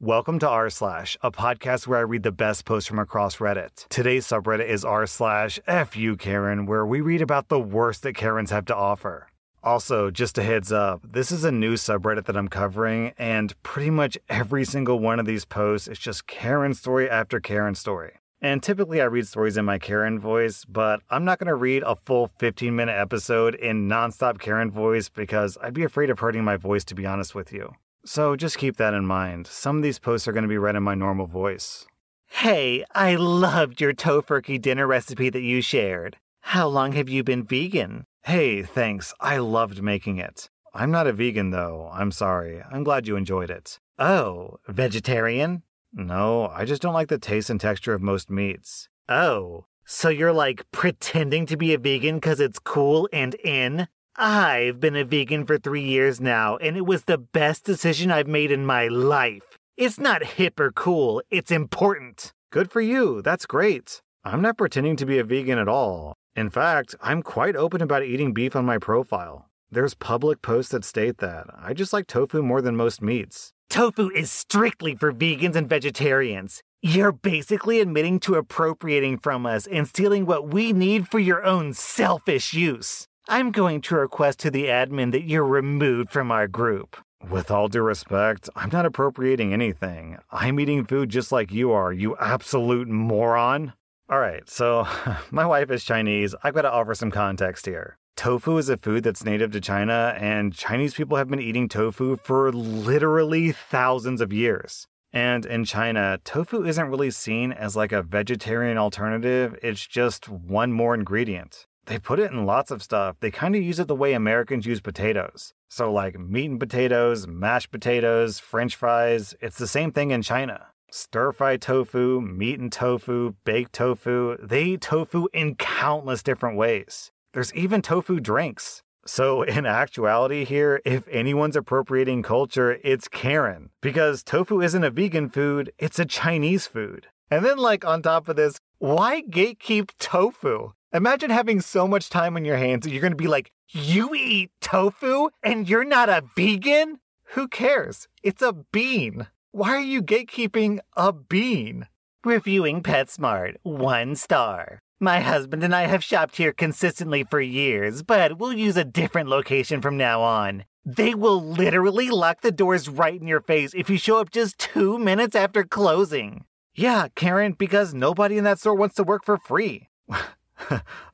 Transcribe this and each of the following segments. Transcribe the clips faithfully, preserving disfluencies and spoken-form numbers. Welcome to rslash, a podcast where I read the best posts from across Reddit. Today's subreddit is rslash F you Karen, where we read about the worst that Karens have to offer. Also, just a heads up, this is a new subreddit that I'm covering, and pretty much every single one of these posts is just Karen story after Karen story. And typically I read stories in my Karen voice, but I'm not going to read a full fifteen minute episode in nonstop Karen voice because I'd be afraid of hurting my voice, to be honest with you. So just keep that in mind. Some of these posts are going to be read in my normal voice. Hey, I loved your tofurky dinner recipe that you shared. How long have you been vegan? Hey, thanks. I loved making it. I'm not a vegan, though. I'm sorry. I'm glad you enjoyed it. Oh, vegetarian? No, I just don't like the taste and texture of most meats. Oh, so you're like pretending to be a vegan because it's cool and in? I've been a vegan for three years now, and it was the best decision I've made in my life. It's not hip or cool, it's important. Good for you, that's great. I'm not pretending to be a vegan at all. In fact, I'm quite open about eating beef on my profile. There's public posts that state that. I just like tofu more than most meats. Tofu is strictly for vegans and vegetarians. You're basically admitting to appropriating from us and stealing what we need for your own selfish use. I'm going to request to the admin that you're removed from our group. With all due respect, I'm not appropriating anything. I'm eating food just like you are, you absolute moron. All right, so my wife is Chinese. I've got to offer some context here. Tofu is a food that's native to China, and Chinese people have been eating tofu for literally thousands of years. And in China, tofu isn't really seen as like a vegetarian alternative. It's just one more ingredient. They put it in lots of stuff. They kind of use it the way Americans use potatoes. So like meat and potatoes, mashed potatoes, French fries. It's the same thing in China. Stir-fry tofu, meat and tofu, baked tofu. They eat tofu in countless different ways. There's even tofu drinks. So in actuality here, if anyone's appropriating culture, it's Karen. Because tofu isn't a vegan food, it's a Chinese food. And then like on top of this, why gatekeep tofu? Imagine having so much time on your hands that you're going to be like, you eat tofu and you're not a vegan? Who cares? It's a bean. Why are you gatekeeping a bean? Reviewing PetSmart, one star. My husband and I have shopped here consistently for years, but we'll use a different location from now on. They will literally lock the doors right in your face if you show up just two minutes after closing. Yeah, Karen, because nobody in that store wants to work for free.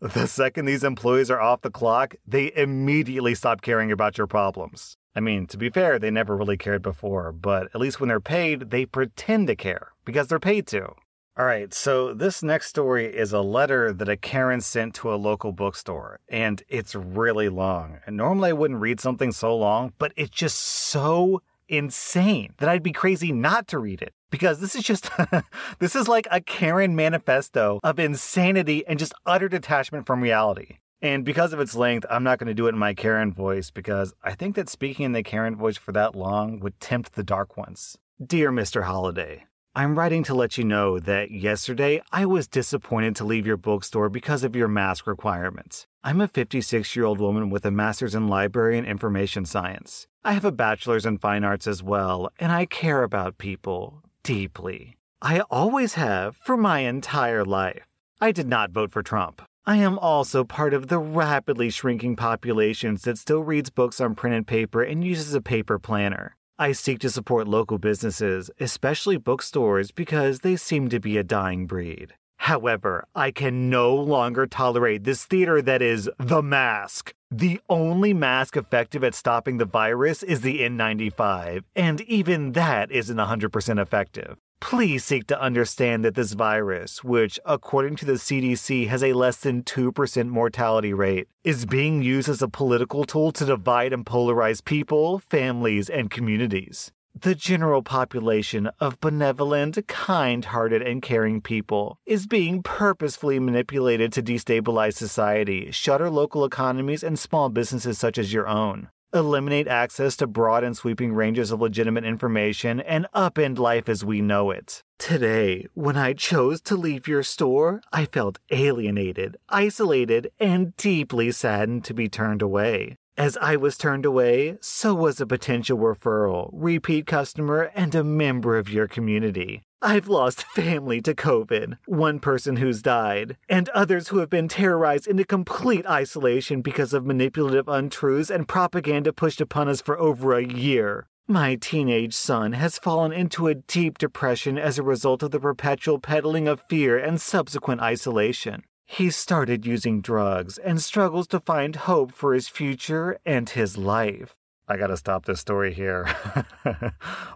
The second these employees are off the clock, they immediately stop caring about your problems. I mean, to be fair, they never really cared before, but at least when they're paid, they pretend to care, because they're paid to. All right, so this next story is a letter that a Karen sent to a local bookstore, and it's really long. And normally I wouldn't read something so long, but it's just so insane that I'd be crazy not to read it. Because this is just, this is like a Karen manifesto of insanity and just utter detachment from reality. And because of its length, I'm not going to do it in my Karen voice because I think that speaking in the Karen voice for that long would tempt the dark ones. Dear Mister Holiday, I'm writing to let you know that yesterday I was disappointed to leave your bookstore because of your mask requirements. I'm a fifty-six-year-old woman with a master's in library and information science. I have a bachelor's in fine arts as well, and I care about people. Deeply. I always have for my entire life. I did not vote for Trump. I am also part of the rapidly shrinking populations that still reads books on printed paper and uses a paper planner. I seek to support local businesses, especially bookstores, because they seem to be a dying breed. However, I can no longer tolerate this theater that is the mask. The only mask effective at stopping the virus is the N ninety-five, and even that isn't one hundred percent effective. Please seek to understand that this virus, which, according to the C D C, has a less than two percent mortality rate, is being used as a political tool to divide and polarize people, families, and communities. The general population of benevolent, kind-hearted, and caring people is being purposefully manipulated to destabilize society, shutter local economies and small businesses such as your own, eliminate access to broad and sweeping ranges of legitimate information, and upend life as we know it. Today, when I chose to leave your store, I felt alienated, isolated, and deeply saddened to be turned away. As I was turned away, so was a potential referral, repeat customer, and a member of your community. I've lost family to COVID, one person who's died, and others who have been terrorized into complete isolation because of manipulative untruths and propaganda pushed upon us for over a year. My teenage son has fallen into a deep depression as a result of the perpetual peddling of fear and subsequent isolation. He started using drugs and struggles to find hope for his future and his life. I gotta stop this story here.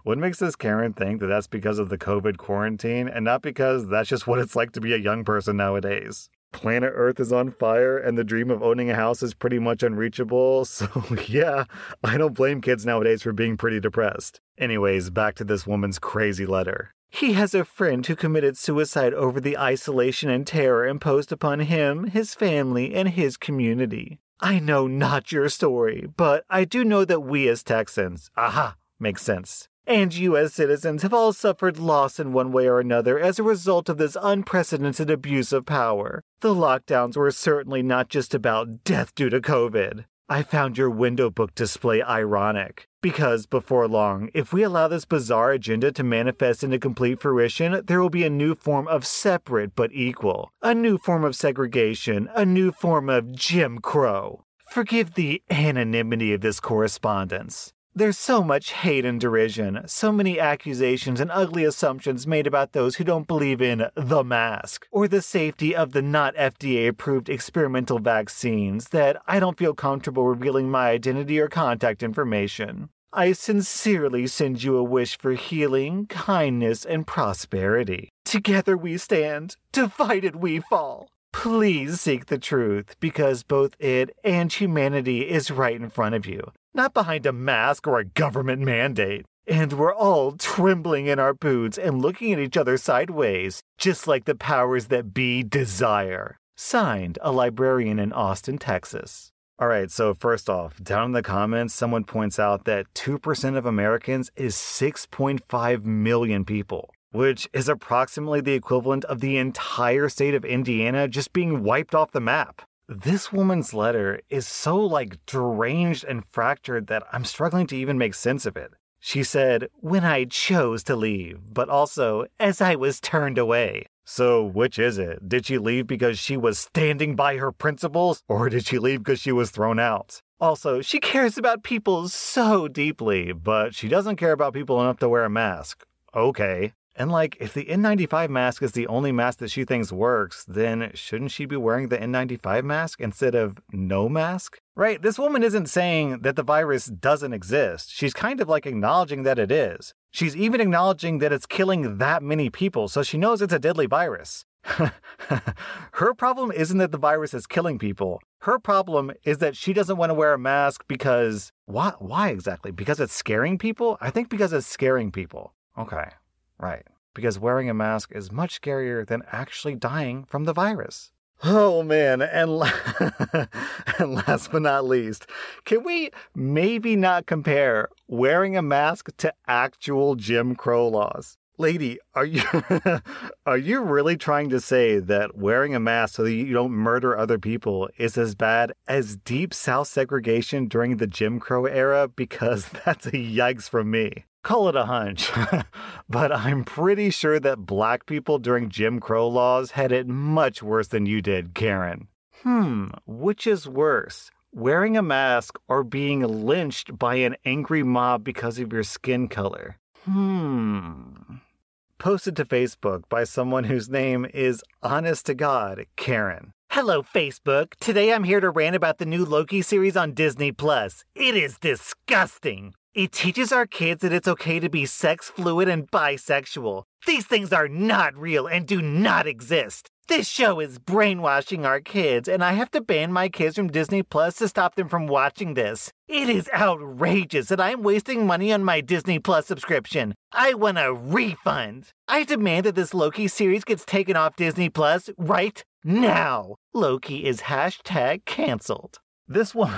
What makes this Karen think that that's because of the COVID quarantine and not because that's just what it's like to be a young person nowadays? Planet Earth is on fire and the dream of owning a house is pretty much unreachable, so yeah, I don't blame kids nowadays for being pretty depressed. Anyways, back to this woman's crazy letter. He has a friend who committed suicide over the isolation and terror imposed upon him, his family, and his community. I know not your story, but I do know that we as Texans, aha, makes sense, and you as citizens have all suffered loss in one way or another as a result of this unprecedented abuse of power. The lockdowns were certainly not just about death due to COVID. I found your window book display ironic, because before long, if we allow this bizarre agenda to manifest into complete fruition, there will be a new form of separate but equal, a new form of segregation, a new form of Jim Crow. Forgive the anonymity of this correspondence. There's so much hate and derision, so many accusations and ugly assumptions made about those who don't believe in the mask or the safety of the not F D A-approved experimental vaccines that I don't feel comfortable revealing my identity or contact information. I sincerely send you a wish for healing, kindness, and prosperity. Together we stand, divided we fall. Please seek the truth, because both it and humanity is right in front of you. Not behind a mask or a government mandate. And we're all trembling in our boots and looking at each other sideways, just like the powers that be desire. Signed, a librarian in Austin, Texas. Alright, so first off, down in the comments, someone points out that two percent of Americans is six point five million people, which is approximately the equivalent of the entire state of Indiana just being wiped off the map. This woman's letter is so, like, deranged and fractured that I'm struggling to even make sense of it. She said, when I chose to leave, but also, as I was turned away. So, which is it? Did she leave because she was standing by her principles, or did she leave because she was thrown out? Also, she cares about people so deeply, but she doesn't care about people enough to wear a mask. Okay. And like, if the N ninety-five mask is the only mask that she thinks works, then shouldn't she be wearing the N ninety-five mask instead of no mask? Right, this woman isn't saying that the virus doesn't exist. She's kind of like acknowledging that it is. She's even acknowledging that it's killing that many people, so she knows it's a deadly virus. Her problem isn't that the virus is killing people. Her problem is that she doesn't want to wear a mask because... Why, why exactly? Because it's scaring people? I think because it's scaring people. Okay. Right, because wearing a mask is much scarier than actually dying from the virus. Oh man, and, la- and last but not least, can we maybe not compare wearing a mask to actual Jim Crow laws? Lady, are you are you really trying to say that wearing a mask so that you don't murder other people is as bad as Deep South segregation during the Jim Crow era? Because that's a yikes from me. Call it a hunch, but I'm pretty sure that black people during Jim Crow laws had it much worse than you did, Karen. Hmm, which is worse, wearing a mask or being lynched by an angry mob because of your skin color? Hmm... Posted to Facebook by someone whose name is, honest to God, Karen. Hello, Facebook. Today I'm here to rant about the new Loki series on Disney plus. It is disgusting. It teaches our kids that it's okay to be sex fluid and bisexual. These things are not real and do not exist. This show is brainwashing our kids, and I have to ban my kids from Disney Plus to stop them from watching this. It is outrageous that I'm wasting money on my Disney Plus subscription. I want a refund. I demand that this Loki series gets taken off Disney Plus right now. Loki is hashtag canceled. This woman,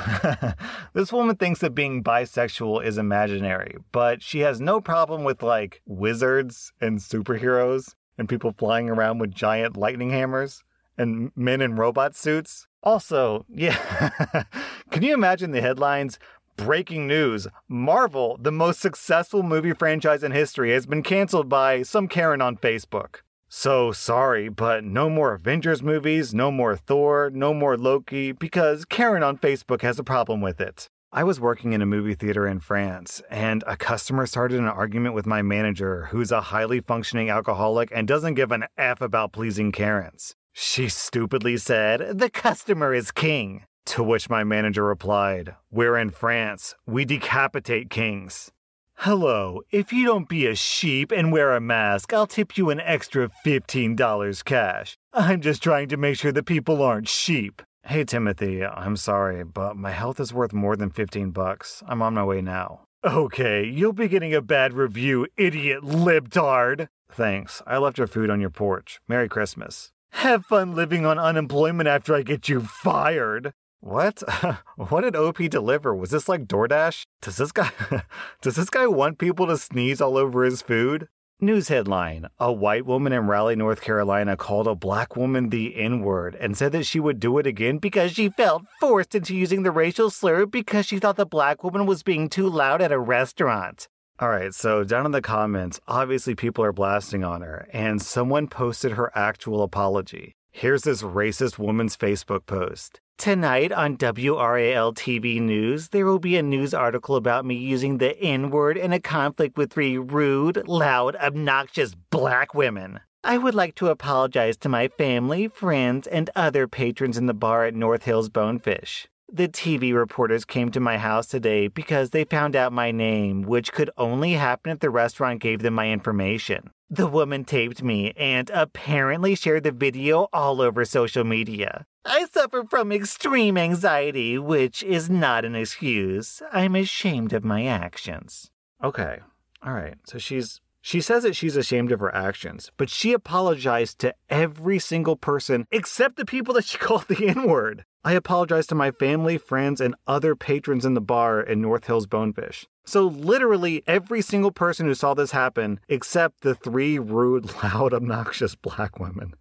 this woman thinks that being bisexual is imaginary, but she has no problem with, like, wizards and superheroes and people flying around with giant lightning hammers and men in robot suits. Also, yeah, can you imagine the headlines? Breaking news, Marvel, the most successful movie franchise in history, has been canceled by some Karen on Facebook. So sorry, but no more Avengers movies, no more Thor, no more Loki, because Karen on Facebook has a problem with it. I was working in a movie theater in France, and a customer started an argument with my manager, who's a highly functioning alcoholic and doesn't give an F about pleasing Karens. She stupidly said, "The customer is king," to which my manager replied, "We're in France. We decapitate kings." Hello, if you don't be a sheep and wear a mask, I'll tip you an extra fifteen dollars cash. I'm just trying to make sure that people aren't sheep. Hey Timothy, I'm sorry, but my health is worth more than fifteen bucks. I'm on my way now. Okay, you'll be getting a bad review, idiot libtard. Thanks, I left your food on your porch. Merry Christmas. Have fun living on unemployment after I get you fired. What? What did O P deliver? Was this like DoorDash? Does this guy does this guy want people to sneeze all over his food? News headline. A white woman in Raleigh, North Carolina called a black woman the N-word and said that she would do it again because she felt forced into using the racial slur because she thought the black woman was being too loud at a restaurant. Alright, so down in the comments, obviously people are blasting on her, and someone posted her actual apology. Here's this racist woman's Facebook post. Tonight on W R A L T V News, there will be a news article about me using the N-word in a conflict with three rude, loud, obnoxious black women. I would like to apologize to my family, friends, and other patrons in the bar at North Hills Bonefish. The T V reporters came to my house today because they found out my name, which could only happen if the restaurant gave them my information. The woman taped me and apparently shared the video all over social media. I suffer from extreme anxiety, which is not an excuse. I'm ashamed of my actions. Okay, all right, so she's... She says that she's ashamed of her actions, but she apologized to every single person except the people that she called the N-word. I apologize to my family, friends, and other patrons in the bar in North Hills Bonefish. So literally every single person who saw this happen except the three rude, loud, obnoxious black women.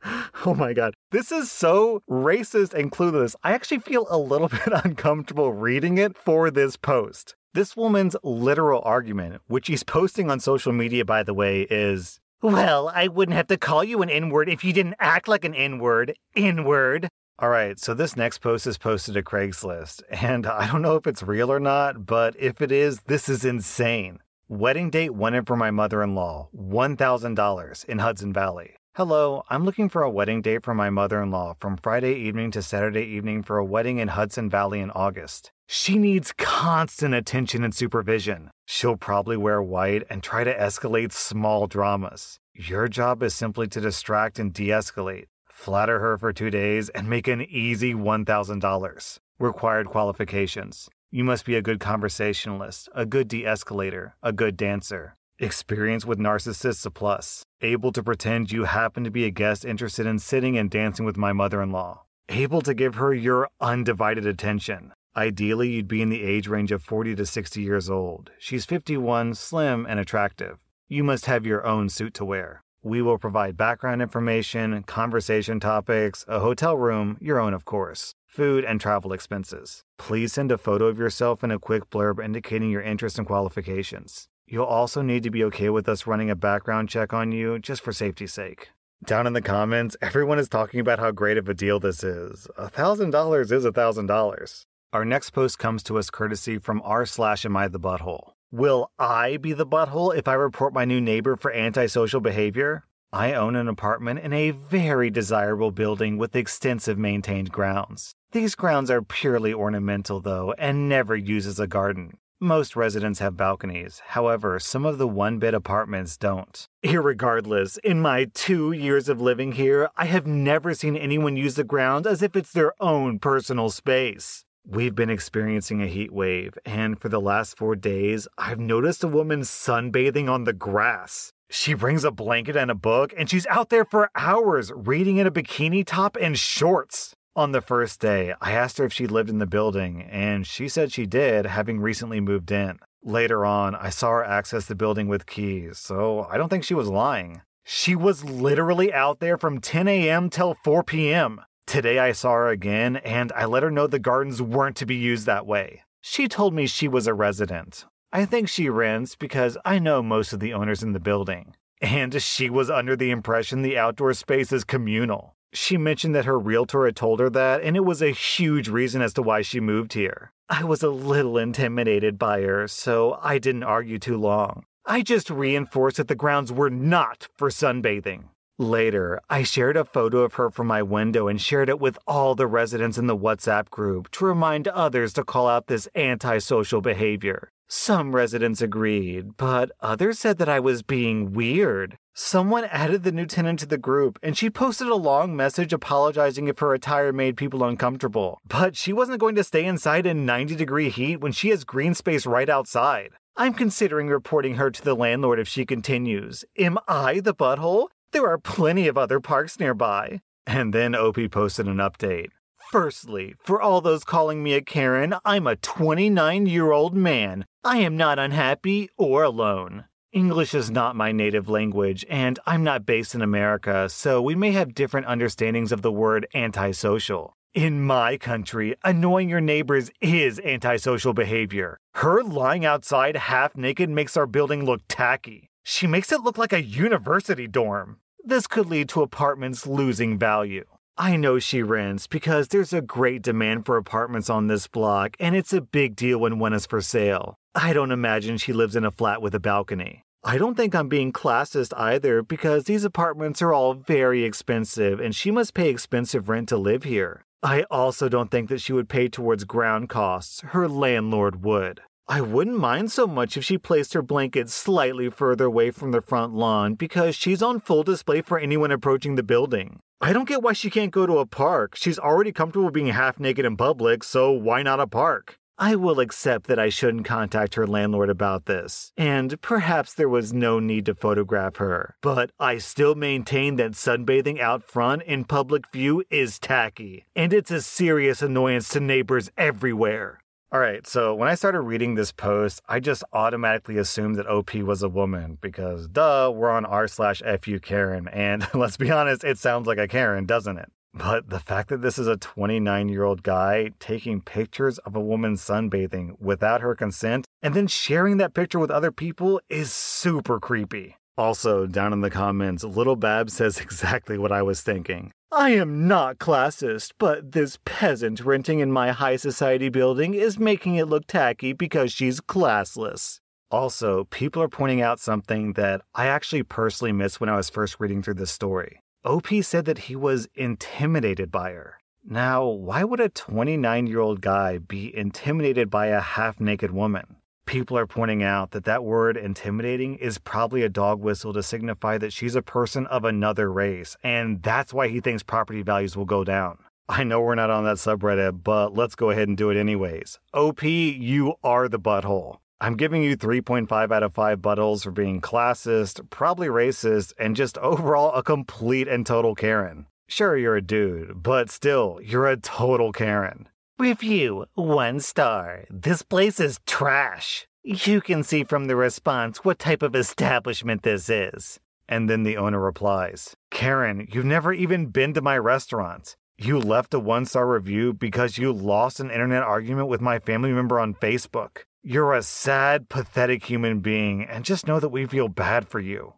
Oh my God. This is so racist and clueless. I actually feel a little bit uncomfortable reading it for this post. This woman's literal argument, which she's posting on social media, by the way, is, well, I wouldn't have to call you an N-word if you didn't act like an N-word. N-word. All right, so this next post is posted to Craigslist, and I don't know if it's real or not, but if it is, this is insane. Wedding date wanted for my mother-in-law, one thousand dollars in Hudson Valley. Hello, I'm looking for a wedding date for my mother-in-law from Friday evening to Saturday evening for a wedding in Hudson Valley in August. She needs constant attention and supervision. She'll probably wear white and try to escalate small dramas. Your job is simply to distract and de-escalate. Flatter her for two days and make an easy one thousand dollars. Required qualifications. You must be a good conversationalist, a good de-escalator, a good dancer. Experience with narcissists a plus. Able to pretend you happen to be a guest interested in sitting and dancing with my mother-in-law. Able to give her your undivided attention. Ideally, you'd be in the age range of forty to sixty years old. She's fifty-one, slim, and attractive. You must have your own suit to wear. We will provide background information, conversation topics, a hotel room, your own of course, food, and travel expenses. Please send a photo of yourself and a quick blurb indicating your interests and qualifications. You'll also need to be okay with us running a background check on you just for safety's sake. Down in the comments, everyone is talking about how great of a deal this is. one thousand dollars is one thousand dollars. Our next post comes to us courtesy from r slash am I the butthole. Will I be the butthole if I report my new neighbor for antisocial behavior? I own an apartment in a very desirable building with extensive maintained grounds. These grounds are purely ornamental, though, and never used as a garden. Most residents have balconies. However, some of the one-bed apartments don't. Irregardless, in my two years of living here, I have never seen anyone use the grounds as if it's their own personal space. We've been experiencing a heat wave, and for the last four days, I've noticed a woman sunbathing on the grass. She brings a blanket and a book, and she's out there for hours reading in a bikini top and shorts. On the first day, I asked her if she lived in the building, and she said she did, having recently moved in. Later on, I saw her access the building with keys, so I don't think she was lying. She was literally out there from ten a.m. till four p.m. Today I saw her again, and I let her know the gardens weren't to be used that way. She told me she was a resident. I think she rents because I know most of the owners in the building. And she was under the impression the outdoor space is communal. She mentioned that her realtor had told her that, and it was a huge reason as to why she moved here. I was a little intimidated by her, so I didn't argue too long. I just reinforced that the grounds were not for sunbathing. Later, I shared a photo of her from my window and shared it with all the residents in the WhatsApp group to remind others to call out this antisocial behavior. Some residents agreed, but others said that I was being weird. Someone added the new tenant to the group, and she posted a long message apologizing if her attire made people uncomfortable. But she wasn't going to stay inside in ninety degree heat when she has green space right outside. I'm considering reporting her to the landlord if she continues. Am I the butthole? There are plenty of other parks nearby. And then O P posted an update. Firstly, for all those calling me a Karen, I'm a twenty-nine-year-old man. I am not unhappy or alone. English is not my native language, and I'm not based in America, so we may have different understandings of the word antisocial. In my country, annoying your neighbors is antisocial behavior. Her lying outside half-naked makes our building look tacky. She makes it look like a university dorm. This could lead to apartments losing value. I know she rents because there's a great demand for apartments on this block, and it's a big deal when one is for sale. I don't imagine she lives in a flat with a balcony. I don't think I'm being classist either because these apartments are all very expensive and she must pay expensive rent to live here. I also don't think that she would pay towards ground costs. Her landlord would. I wouldn't mind so much if she placed her blankets slightly further away from the front lawn because she's on full display for anyone approaching the building. I don't get why she can't go to a park. She's already comfortable being half-naked in public, so why not a park? I will accept that I shouldn't contact her landlord about this, and perhaps there was no need to photograph her, but I still maintain that sunbathing out front in public view is tacky, and it's a serious annoyance to neighbors everywhere. Alright, so when I started reading this post, I just automatically assumed that O P was a woman, because duh, we're on r slash f u Karen, and let's be honest, it sounds like a Karen, doesn't it? But the fact that this is a twenty-nine-year-old guy taking pictures of a woman sunbathing without her consent, and then sharing that picture with other people is super creepy. Also, down in the comments, Little Bab says exactly what I was thinking. I am not classist, but this peasant renting in my high society building is making it look tacky because she's classless. Also, people are pointing out something that I actually personally missed when I was first reading through this story. O P said that he was intimidated by her. Now, why would a twenty-nine-year-old guy be intimidated by a half-naked woman? People are pointing out that that word intimidating is probably a dog whistle to signify that she's a person of another race, and that's why he thinks property values will go down. I know we're not on that subreddit, but let's go ahead and do it anyways. O P, you are the butthole. I'm giving you three point five out of five buttholes for being classist, probably racist, and just overall a complete and total Karen. Sure, you're a dude, but still, you're a total Karen. Review, one star. This place is trash. You can see from the response what type of establishment this is. And then the owner replies, Karen, you've never even been to my restaurant. You left a one-star review because you lost an internet argument with my family member on Facebook. You're a sad, pathetic human being, and just know that we feel bad for you.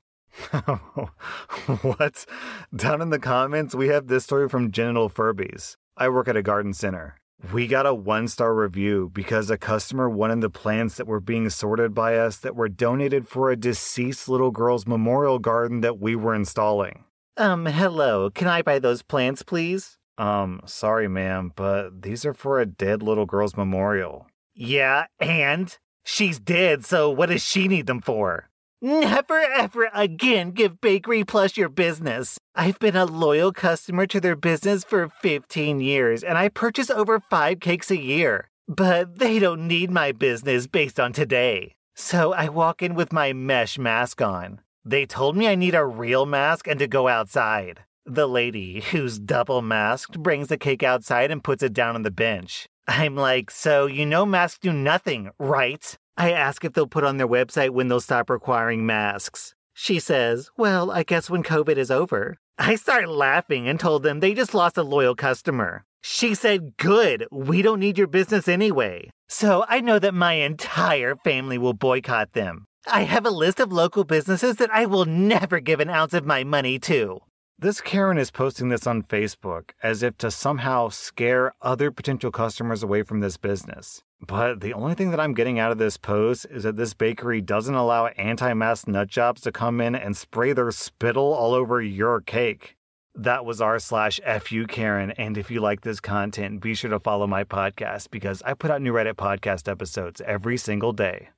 What? Down in the comments, we have this story from Genital Furbies. I work at a garden center. We got a one-star review because a customer wanted the plants that were being sorted by us that were donated for a deceased little girl's memorial garden that we were installing. Um, hello, can I buy those plants, please? Um, sorry, ma'am, but these are for a dead little girl's memorial. Yeah, and? She's dead, so what does she need them for? Never ever again give Bakery Plus your business. I've been a loyal customer to their business for fifteen years, and I purchase over five cakes a year. But they don't need my business based on today. So I walk in with my mesh mask on. They told me I need a real mask and to go outside. The lady, who's double-masked, brings the cake outside and puts it down on the bench. I'm like, so you know masks do nothing, right? I ask if they'll put on their website when they'll stop requiring masks. She says, well, I guess when COVID is over. I start laughing and told them they just lost a loyal customer. She said, good, we don't need your business anyway. So I know that my entire family will boycott them. I have a list of local businesses that I will never give an ounce of my money to. This Karen is posting this on Facebook as if to somehow scare other potential customers away from this business. But the only thing that I'm getting out of this post is that this bakery doesn't allow anti-mask nutjobs to come in and spray their spittle all over your cake. That was r slash F U Karen, and if you like this content, be sure to follow my podcast because I put out new Reddit podcast episodes every single day.